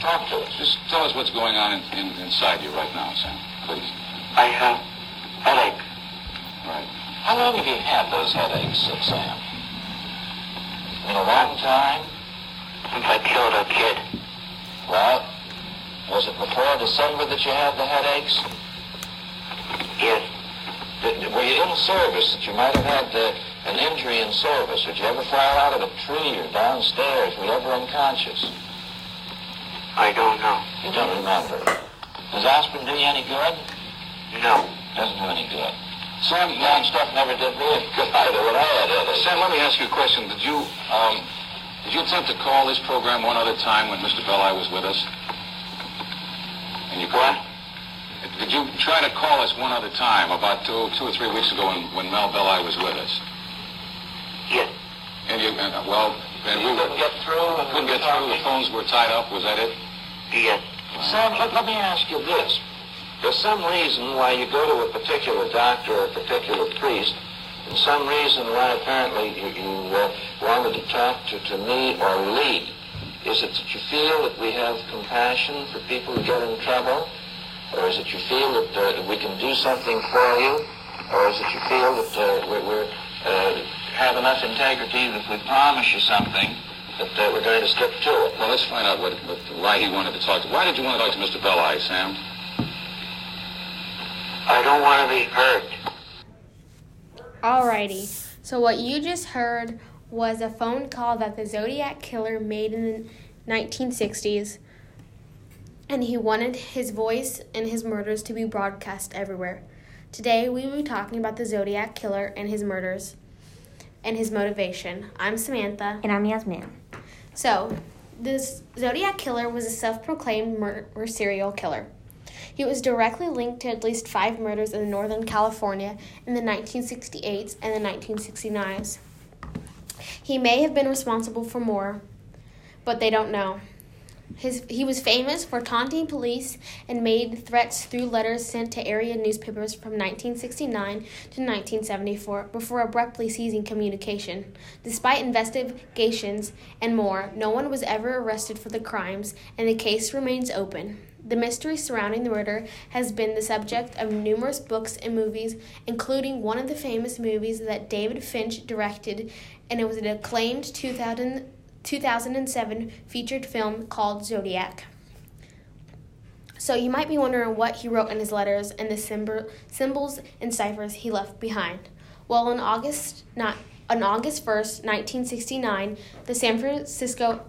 Talk to us. Just tell us what's going on inside you right now, Sam, please. I have headache. Right. How long have you had those headaches, Sam? In a long time? Since I killed a kid. Well, was it before December that you had the headaches? Yes. Were you in service that you might have had an injury in service? Did you ever fall out of a tree or downstairs? Were you ever unconscious? I don't know. You don't remember. Does aspirin do you any good? No. Doesn't do any good. Sam, that stuff never did me any good either when I had it. Sam, let me ask you a question. Did you attempt to call this program one other time when Mr. Belli was with us? And you what? Did you try to call us one other time about two or three weeks ago when Mel Belli was with us? Yes. And you, we couldn't get through. Couldn't get through. The phones were tied up. Was that it? Yes. Sam, let me ask you this. There's some reason why you go to a particular doctor or a particular priest, and some reason why apparently you wanted to talk to me or Lee. Is it that you feel that we have compassion for people who get in trouble? Or is it you feel that we can do something for you? Or is it you feel that we have enough integrity that if we promise you something, that we're going to stick to it? Well, let's find out why he wanted to talk to. Why did you want to talk to Mr. Belli, Sam? I don't want to be hurt. Alrighty. So what you just heard was a phone call that the Zodiac Killer made in the 1960s. And he wanted his voice and his murders to be broadcast everywhere. Today, we will be talking about the Zodiac Killer and his murders and his motivation. I'm Samantha. And I'm Yasmin. So, this Zodiac Killer was a self-proclaimed serial killer. He was directly linked to at least 5 murders in Northern California in the 1968s and the 1969s. He may have been responsible for more, but they don't know. He was famous for taunting police and made threats through letters sent to area newspapers from 1969 to 1974 before abruptly ceasing communication. Despite investigations and more, no one was ever arrested for the crimes, and the case remains open. The mystery surrounding the murder has been the subject of numerous books and movies, including one of the famous movies that David Finch directed, and it was an acclaimed 2007 featured film called Zodiac. So you might be wondering what he wrote in his letters and the symbols and ciphers he left behind. Well, on August 1st, 1969, the San Francisco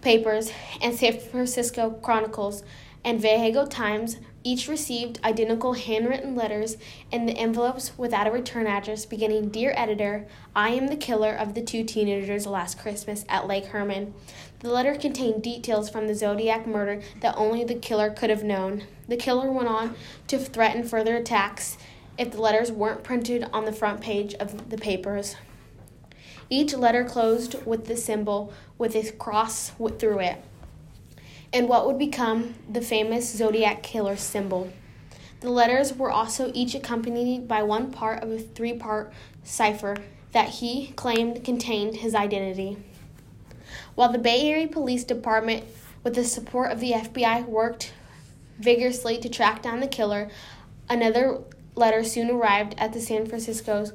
papers and San Francisco Chronicles and Vallejo Times each received identical handwritten letters in the envelopes without a return address beginning, "Dear Editor, I am the killer of the 2 teenagers last Christmas at Lake Herman." The letter contained details from the Zodiac murder that only the killer could have known. The killer went on to threaten further attacks if the letters weren't printed on the front page of the papers. Each letter closed with the symbol with a cross through it, and what would become the famous Zodiac Killer symbol. The letters were also each accompanied by one part of a 3-part cipher that he claimed contained his identity. While the Bay Area Police Department, with the support of the FBI, worked vigorously to track down the killer, another letter soon arrived at the San Francisco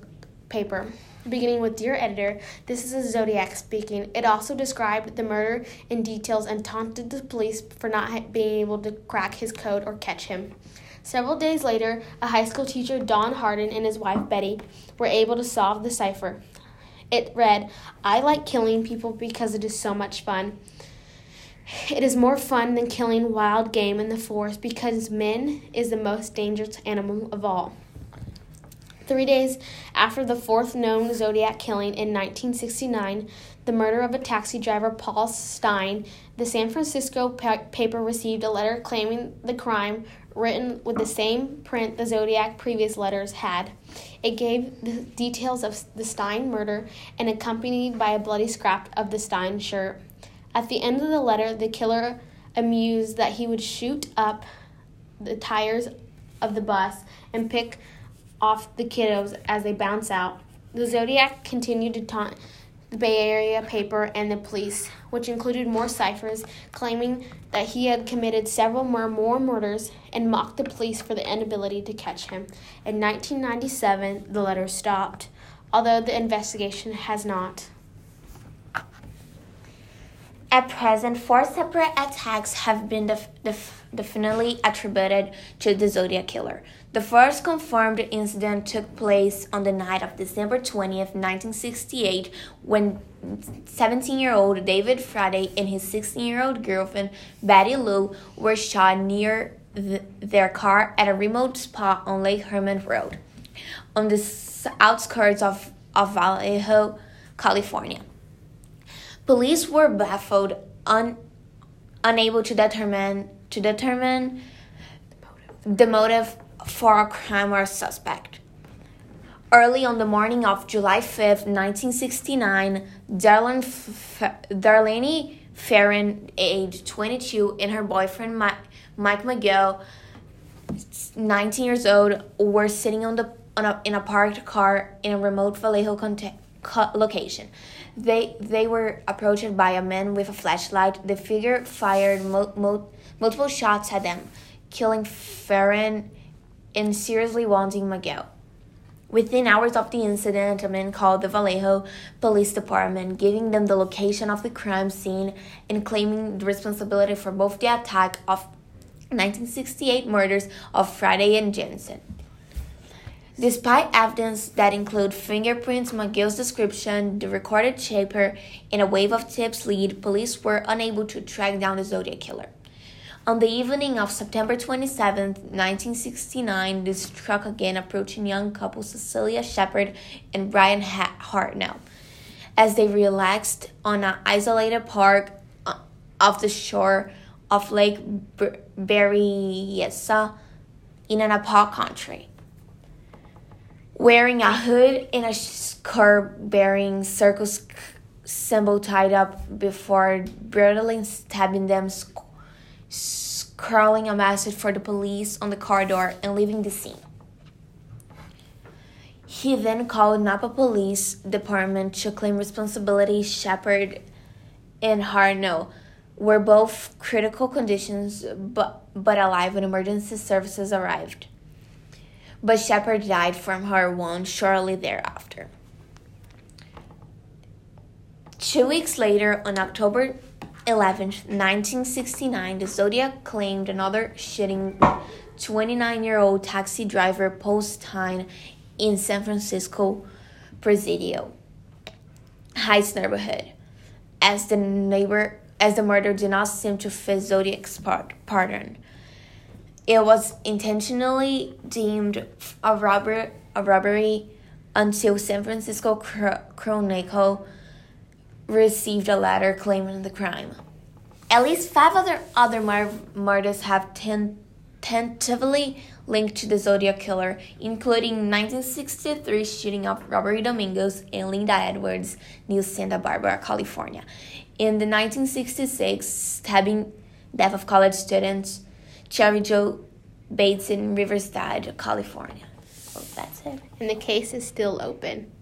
paper, beginning with, "Dear Editor, this is a Zodiac speaking." It also described the murder in details and taunted the police for not being able to crack his code or catch him. Several days later, a high school teacher, Don Harden, and his wife, Betty, were able to solve the cipher. It read, "I like killing people because it is so much fun. It is more fun than killing wild game in the forest because man is the most dangerous animal of all." 3 days after the 4th known Zodiac killing in 1969, the murder of a taxi driver, Paul Stein, the San Francisco paper received a letter claiming the crime, written with the same print the Zodiac previous letters had. It gave the details of the Stein murder and accompanied by a bloody scrap of the Stein shirt. At the end of the letter, the killer amused that he would shoot up the tires of the bus and pick off the kiddos as they bounce out. The Zodiac continued to taunt the Bay Area paper, and the police, which included more ciphers claiming that he had committed several more murders and mocked the police for the inability to catch him. In 1997, the letter stopped, although the investigation has not. At present, four separate attacks have been definitely attributed to the Zodiac Killer. The first confirmed incident took place on the night of December 20th, 1968, when 17-year-old David Faraday and his 16-year-old girlfriend Betty Lou were shot near their car at a remote spot on Lake Herman Road, on the outskirts of Vallejo, California. Police were baffled, unable to determine the motive for a crime or a suspect. Early on the morning of July 5th, 1969, Darlene Ferrin, age 22, and her boyfriend Mike McGill, 19 years old, were sitting in a parked car in a remote Vallejo location. They were approached by a man with a flashlight. The figure fired multiple shots at them, killing Ferrin and seriously wounding Miguel. Within hours of the incident, a man called the Vallejo Police Department, giving them the location of the crime scene and claiming the responsibility for both the attack of 1968 murders of Friday and Jensen. Despite evidence that include fingerprints, McGill's description, the recorded paper, and a wave of tips lead, police were unable to track down the Zodiac Killer. On the evening of September 27, 1969, this truck again approaching young couple Cecilia Shepard and Bryan Hartnell as they relaxed on an isolated park off the shore of Lake Berryessa in an Napa country. Wearing a hood and a scarf bearing circle symbol tied up before brutally stabbing them, scrawling a message for the police on the car door and leaving the scene. He then called Napa Police Department to claim responsibility. Shepard and Hartnell were both critical conditions but alive when emergency services arrived, but Shepard died from her wound shortly thereafter. 2 weeks later, on October 11, 1969, the Zodiac claimed another shooting, 29-year-old taxi driver Paul Stein in San Francisco Presidio Heights neighborhood, as the murder did not seem to fit Zodiac's pattern. It was intentionally deemed a robbery until San Francisco Chronicle received a letter claiming the crime. At least five other murders have tentatively linked to the Zodiac Killer, including 1963 shooting of Robert Domingos and Linda Edwards near Santa Barbara, California, and the 1966 stabbing death of college students Cheri Joe Bates in Riverside, California. Well, that's it. And the case is still open.